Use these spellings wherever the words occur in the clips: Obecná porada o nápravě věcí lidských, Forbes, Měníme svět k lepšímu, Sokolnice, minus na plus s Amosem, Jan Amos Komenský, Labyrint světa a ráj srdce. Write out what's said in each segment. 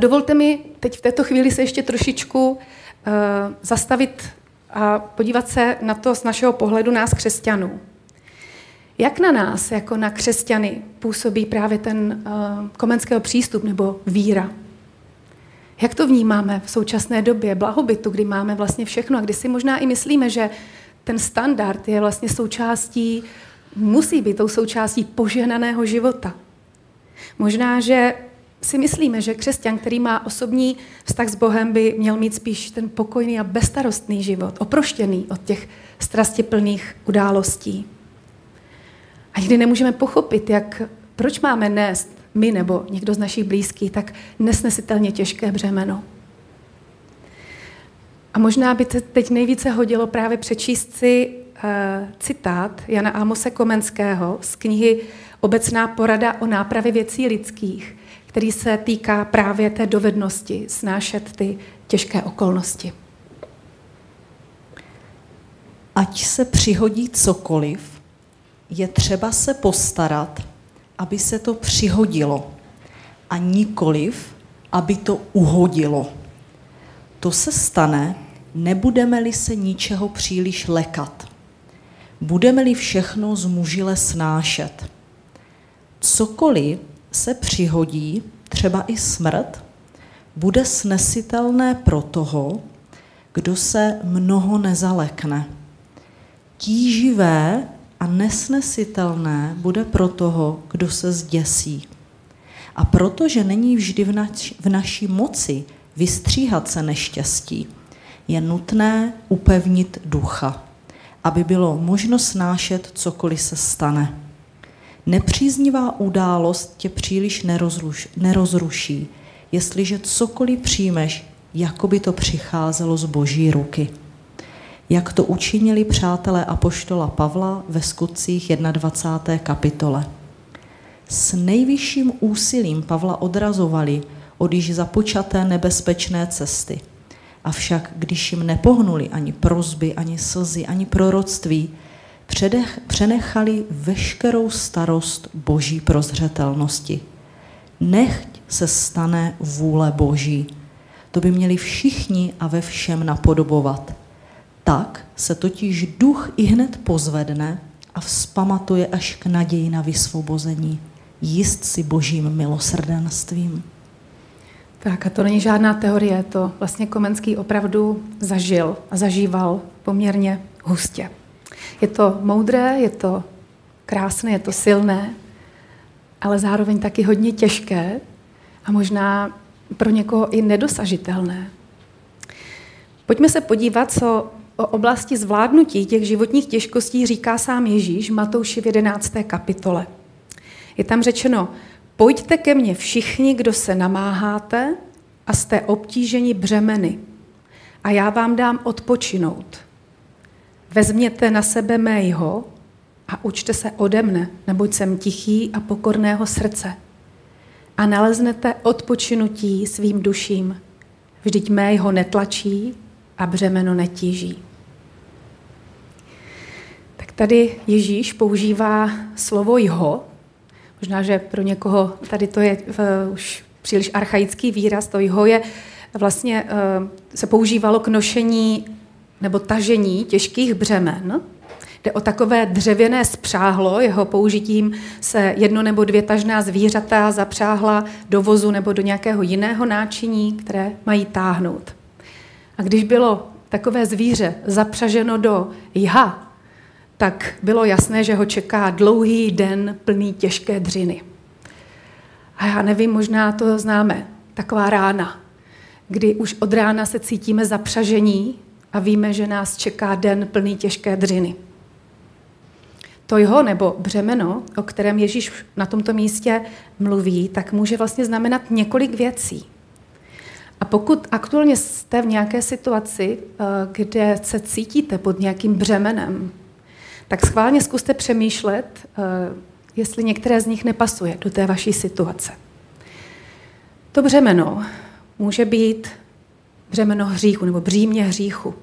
Dovolte mi teď v této chvíli se ještě trošičku zastavit a podívat se na to z našeho pohledu nás křesťanů. Jak na nás, jako na křesťany, působí právě ten Komenského přístup nebo víra? Jak to vnímáme v současné době blahobytu, kdy máme vlastně všechno a kdy si možná i myslíme, že ten standard je vlastně součástí, musí být tou součástí požehnaného života. Možná, že si myslíme, že křesťan, který má osobní vztah s Bohem, by měl mít spíš ten pokojný a bezstarostný život, oproštěný od těch strastiplných událostí. A když nemůžeme pochopit, proč máme nést my nebo někdo z našich blízkých, tak nesnesitelně těžké břemeno. A možná by teď nejvíce hodilo právě přečíst si citát Jana Amose Komenského z knihy Obecná porada o nápravě věcí lidských, který se týká právě té dovednosti snášet ty těžké okolnosti. Ať se přihodí cokoliv, je třeba se postarat, aby se to přihodilo a nikoliv, aby to uhodilo. To se stane, nebudeme-li se ničeho příliš lekat. Budeme-li všechno zmužile snášet. Cokoliv se přihodí, třeba i smrt, bude snesitelné pro toho, kdo se mnoho nezalekne. Tíživé a nesnesitelné bude pro toho, kdo se zděsí. A protože není vždy v naší moci vystříhat se neštěstí, je nutné upevnit ducha, aby bylo možno snášet, cokoliv se stane. Nepříznivá událost tě příliš nerozruší, jestliže cokoliv přijmeš, jako by to přicházelo z Boží ruky. Jak to učinili přátelé apoštola Pavla ve Skutcích 21. kapitole. S nejvyšším úsilím Pavla odrazovali od již započaté nebezpečné cesty. Avšak když jim nepohnuli ani prosby, ani slzy, ani proroctví, přenechali veškerou starost Boží prozřetelnosti. Nechť se stane vůle Boží. To by měli všichni a ve všem napodobovat. Tak se totiž duch ihned pozvedne a vzpamatuje až k naději na vysvobození. Jist si Božím milosrdenstvím. Tak a to není žádná teorie, to vlastně Komenský opravdu zažil a zažíval poměrně hustě. Je to moudré, je to krásné, je to silné, ale zároveň taky hodně těžké a možná pro někoho i nedosažitelné. Pojďme se podívat, co o oblasti zvládnutí těch životních těžkostí říká sám Ježíš Matouši v 11. kapitole. Je tam řečeno, pojďte ke mně všichni, kdo se namáháte a jste obtíženi břemeny a já vám dám odpočinout. Vezměte na sebe mého a učte se ode mne, neboť jsem tichý a pokorného srdce. A naleznete odpočinutí svým duším, vždyť mého netlačí a břemeno netíží. Tak tady Ježíš používá slovo jeho. Možná, že pro někoho tady to je už příliš archaický výraz, to jeho je vlastně se používalo k nošení nebo tažení těžkých břemen. Jde o takové dřevěné spřáhlo, jeho použitím se jedno nebo dvě tažná zvířata zapřáhla do vozu nebo do nějakého jiného náčiní, které mají táhnout. A když bylo takové zvíře zapřaženo do jha, tak bylo jasné, že ho čeká dlouhý den plný těžké dřiny. A já nevím, možná to známe, taková rána, kdy už od rána se cítíme zapřažení, a víme, že nás čeká den plný těžké dřiny. To jeho nebo břemeno, o kterém Ježíš na tomto místě mluví, tak může vlastně znamenat několik věcí. A pokud aktuálně jste v nějaké situaci, kde se cítíte pod nějakým břemenem, tak schválně zkuste přemýšlet, jestli některé z nich nepasuje do té vaší situace. To břemeno může být břemeno hříchu nebo břímě hříchu.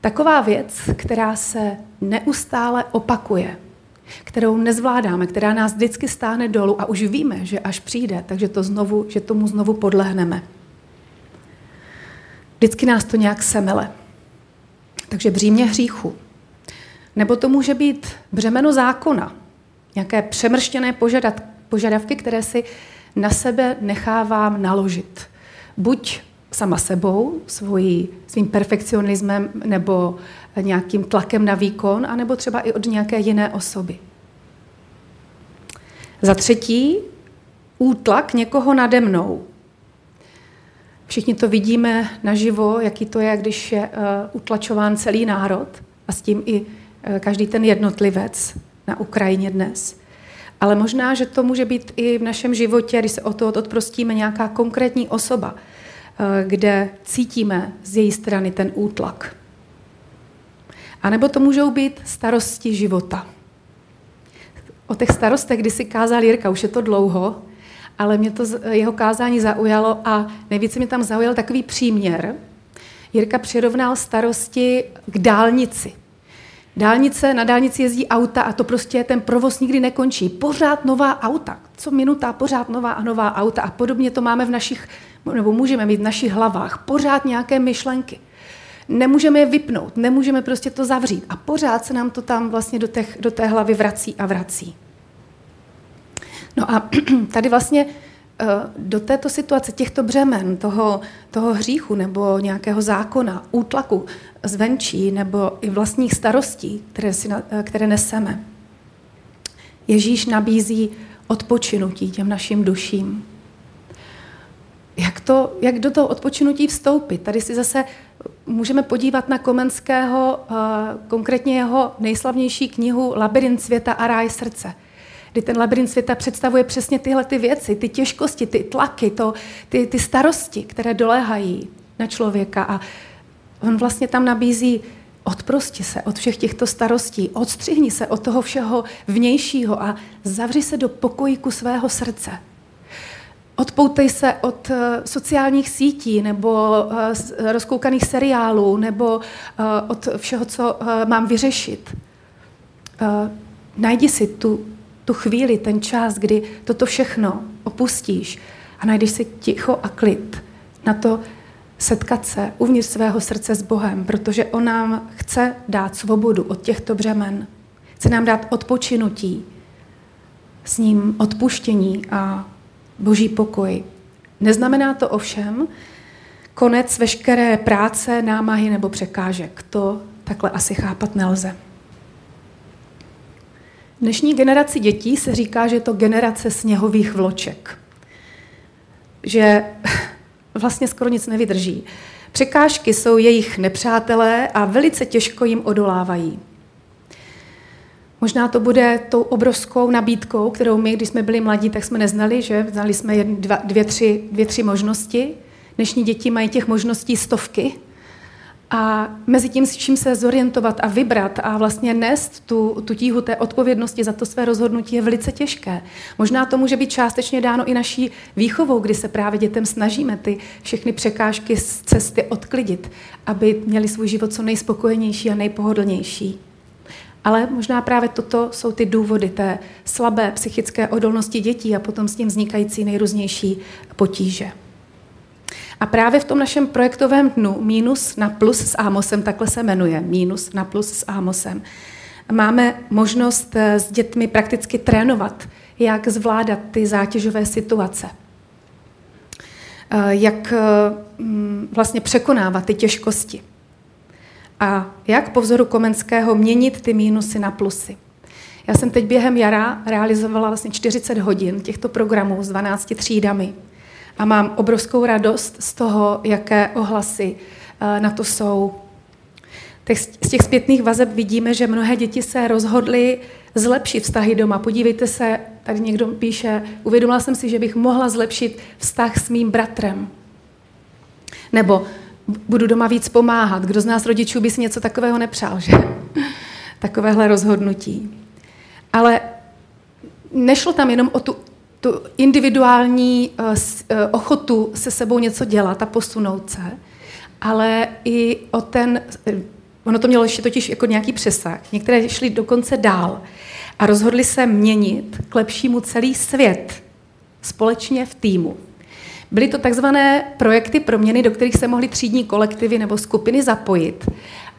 Taková věc, která se neustále opakuje, kterou nezvládáme, která nás vždycky stáhne dolů a už víme, že až přijde, takže to znovu, že tomu znovu podlehneme. Vždycky nás to nějak semele. Takže břímě hříchu. Nebo to může být břemeno zákona, nějaké přemrštěné požadavky, které si na sebe nechávám naložit. Buď sama sebou, svým perfekcionismem nebo nějakým tlakem na výkon, anebo třeba i od nějaké jiné osoby. Za třetí, útlak někoho nade mnou. Všichni to vidíme naživo, jaký to je, když je utlačován celý národ a s tím i každý ten jednotlivec na Ukrajině dnes. Ale možná, že to může být i v našem životě, když se od toho odprostíme, nějaká konkrétní osoba, kde cítíme z její strany ten útlak. A nebo to můžou být starosti života. O těch starostech kdysi kázal Jirka, už je to dlouho, ale mě to jeho kázání zaujalo a nejvíce mě tam zaujal takový příměr. Jirka přirovnal starosti k dálnici. Na dálnici jezdí auta a to prostě ten provoz nikdy nekončí. Pořád nová auta, co minuta, pořád nová a nová auta a podobně to máme v našich, nebo můžeme mít v našich hlavách, pořád nějaké myšlenky. Nemůžeme je vypnout, nemůžeme prostě to zavřít a pořád se nám to tam vlastně do té hlavy vrací a vrací. No a tady vlastně do této situace, těchto břemen, toho hříchu nebo nějakého zákona, útlaku zvenčí nebo i vlastních starostí, které neseme, Ježíš nabízí odpočinutí těm našim duším. Jak do toho odpočinutí vstoupit? Tady si zase můžeme podívat na Komenského, konkrétně jeho nejslavnější knihu Labyrint světa a ráj srdce, kdy ten labyrint světa představuje přesně tyhle ty věci, ty těžkosti, ty tlaky, ty starosti, které doléhají na člověka. A on vlastně tam nabízí, odprosti se od všech těchto starostí, odstřihni se od toho všeho vnějšího a zavři se do pokojíku svého srdce. Odpoutej se od sociálních sítí nebo rozkoukaných seriálů nebo od všeho, co mám vyřešit. Najdi si tu chvíli, ten čas, kdy toto všechno opustíš a najdeš si ticho a klid na to setkat se uvnitř svého srdce s Bohem, protože on nám chce dát svobodu od těchto břemen. Chce nám dát odpočinutí, s ním odpuštění a boží pokoj. Neznamená to ovšem konec veškeré práce, námahy nebo překážek. To takhle asi chápat nelze. Dnešní generaci dětí se říká, že je to generace sněhových vloček. Že vlastně skoro nic nevydrží. Překážky jsou jejich nepřátelé a velice těžko jim odolávají. Možná to bude tou obrovskou nabídkou, kterou my, když jsme byli mladí, tak jsme neznali, že? Znali jsme dvě, tři možnosti. Dnešní děti mají těch možností stovky. A mezi tím, s čím se zorientovat a vybrat a vlastně nést tu tíhu té odpovědnosti za to své rozhodnutí je velice těžké. Možná to může být částečně dáno i naší výchovou, kdy se právě dětem snažíme ty všechny překážky z cesty odklidit, aby měli svůj život co nejspokojenější a nejpohodlnější. Ale možná právě toto jsou ty důvody té slabé psychické odolnosti dětí a potom s tím vznikající nejrůznější potíže. A právě v tom našem projektovém dnu Minus na plus s Amosem, takhle se jmenuje, Minus na plus s Amosem, máme možnost s dětmi prakticky trénovat, jak zvládat ty zátěžové situace. Jak vlastně překonávat ty těžkosti. A jak po vzoru Komenského měnit ty mínusy na plusy. Já jsem teď během jara realizovala vlastně 40 hodin těchto programů s 12 třídami. A mám obrovskou radost z toho, jaké ohlasy na to jsou. Z těch zpětných vazeb vidíme, že mnohé děti se rozhodly zlepšit vztahy doma. Podívejte se, tady někdo píše, uvědomila jsem si, že bych mohla zlepšit vztah s mým bratrem. Nebo budu doma víc pomáhat. Kdo z nás rodičů by si něco takového nepřál, že? Takovéhle rozhodnutí. Ale nešlo tam jenom o tu individuální ochotu se sebou něco dělat a posunout se, ale i o ono to mělo ještě totiž jako nějaký přesah. Některé šly dokonce dál. a rozhodli se měnit k lepšímu celý svět společně v týmu. Byly to takzvané projekty proměny, do kterých se mohly třídní kolektivy nebo skupiny zapojit.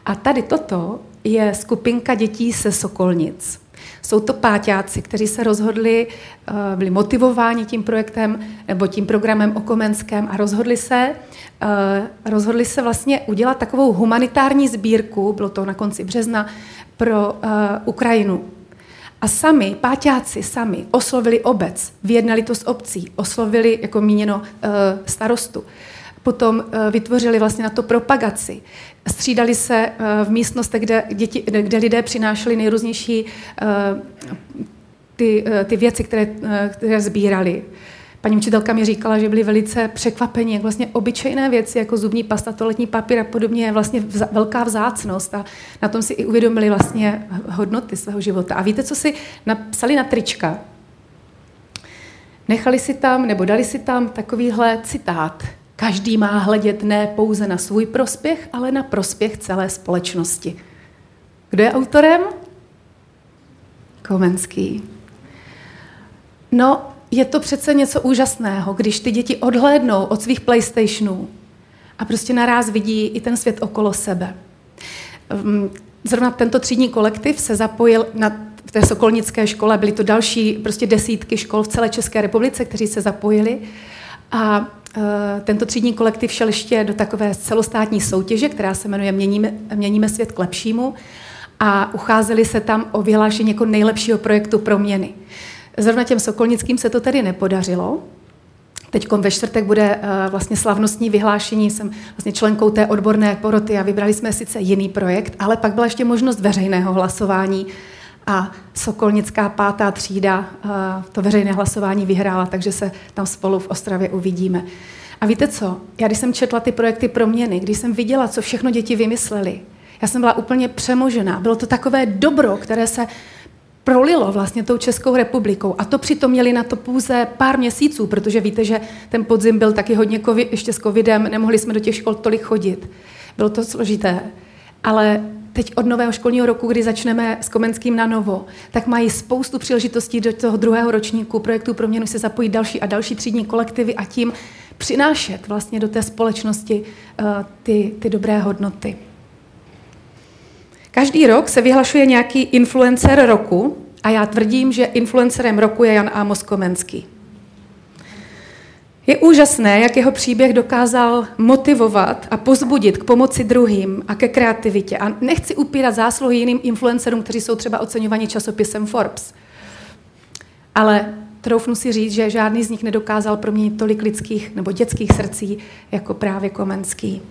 A tady toto je skupinka dětí se Sokolnic. Jsou to páťáci, kteří se rozhodli, byli motivováni tím projektem nebo tím programem o Komenském a rozhodli se vlastně udělat takovou humanitární sbírku, bylo to na konci března, pro Ukrajinu. A sami, páťáci sami, oslovili obec, vyjednali to s obcí, oslovili, jako míněno, starostu. Potom vytvořili vlastně na to propagaci. Střídali se v místnostech, kde lidé přinášeli nejrůznější ty věci, které sbírali. Paní učitelka mi říkala, že byli velice překvapeni, jak vlastně obyčejné věci, jako zubní pasta, toaletní papír a podobně, je vlastně velká vzácnost a na tom si i uvědomili vlastně hodnoty svého života. A víte, co si napsali na trička? Nechali si tam, nebo dali si tam takovýhle citát. Každý má hledět ne pouze na svůj prospěch, ale na prospěch celé společnosti. Kdo je autorem? Komenský. No, je to přece něco úžasného, když ty děti odhlédnou od svých PlayStationů a prostě naráz vidí i ten svět okolo sebe. Zrovna tento třídní kolektiv se zapojil v té sokolnické škole, byly to další prostě desítky škol v celé České republice, kteří se zapojili a tento třídní kolektiv šel ještě do takové celostátní soutěže, která se jmenuje Měníme svět k lepšímu a ucházeli se tam o vyhlášení jako nejlepšího projektu proměny. Zrovna těm sokolnickým se to tedy nepodařilo. Teď ve čtvrtek bude vlastně slavnostní vyhlášení, jsem vlastně členkou té odborné poroty a vybrali jsme sice jiný projekt, ale pak byla ještě možnost veřejného hlasování a sokolnická 5. třída to veřejné hlasování vyhrála, takže se tam spolu v Ostravě uvidíme. A víte co? Já když jsem četla ty projekty proměny, když jsem viděla, co všechno děti vymysleli, já jsem byla úplně přemožená. Bylo to takové dobro, které se prolilo vlastně tou Českou republikou. A to přitom měli na to pouze pár měsíců, protože víte, že ten podzim byl taky hodně ještě s covidem, nemohli jsme do těch škol tolik chodit. Bylo to složité. Ale teď od nového školního roku, kdy začneme s Komenským na novo, tak mají spoustu příležitostí do toho 2. ročníku projektu proměnu se zapojit další a další třídní kolektivy a tím přinášet vlastně do té společnosti ty dobré hodnoty. Každý rok se vyhlašuje nějaký influencer roku a já tvrdím, že influencerem roku je Jan Amos Komenský. Je úžasné, jak jeho příběh dokázal motivovat a pozbudit k pomoci druhým a ke kreativitě. A nechci upírat zásluhy jiným influencerům, kteří jsou třeba oceňovaní časopisem Forbes. Ale troufnu si říct, že žádný z nich nedokázal proměnit tolik lidských nebo dětských srdcí jako právě Komenský.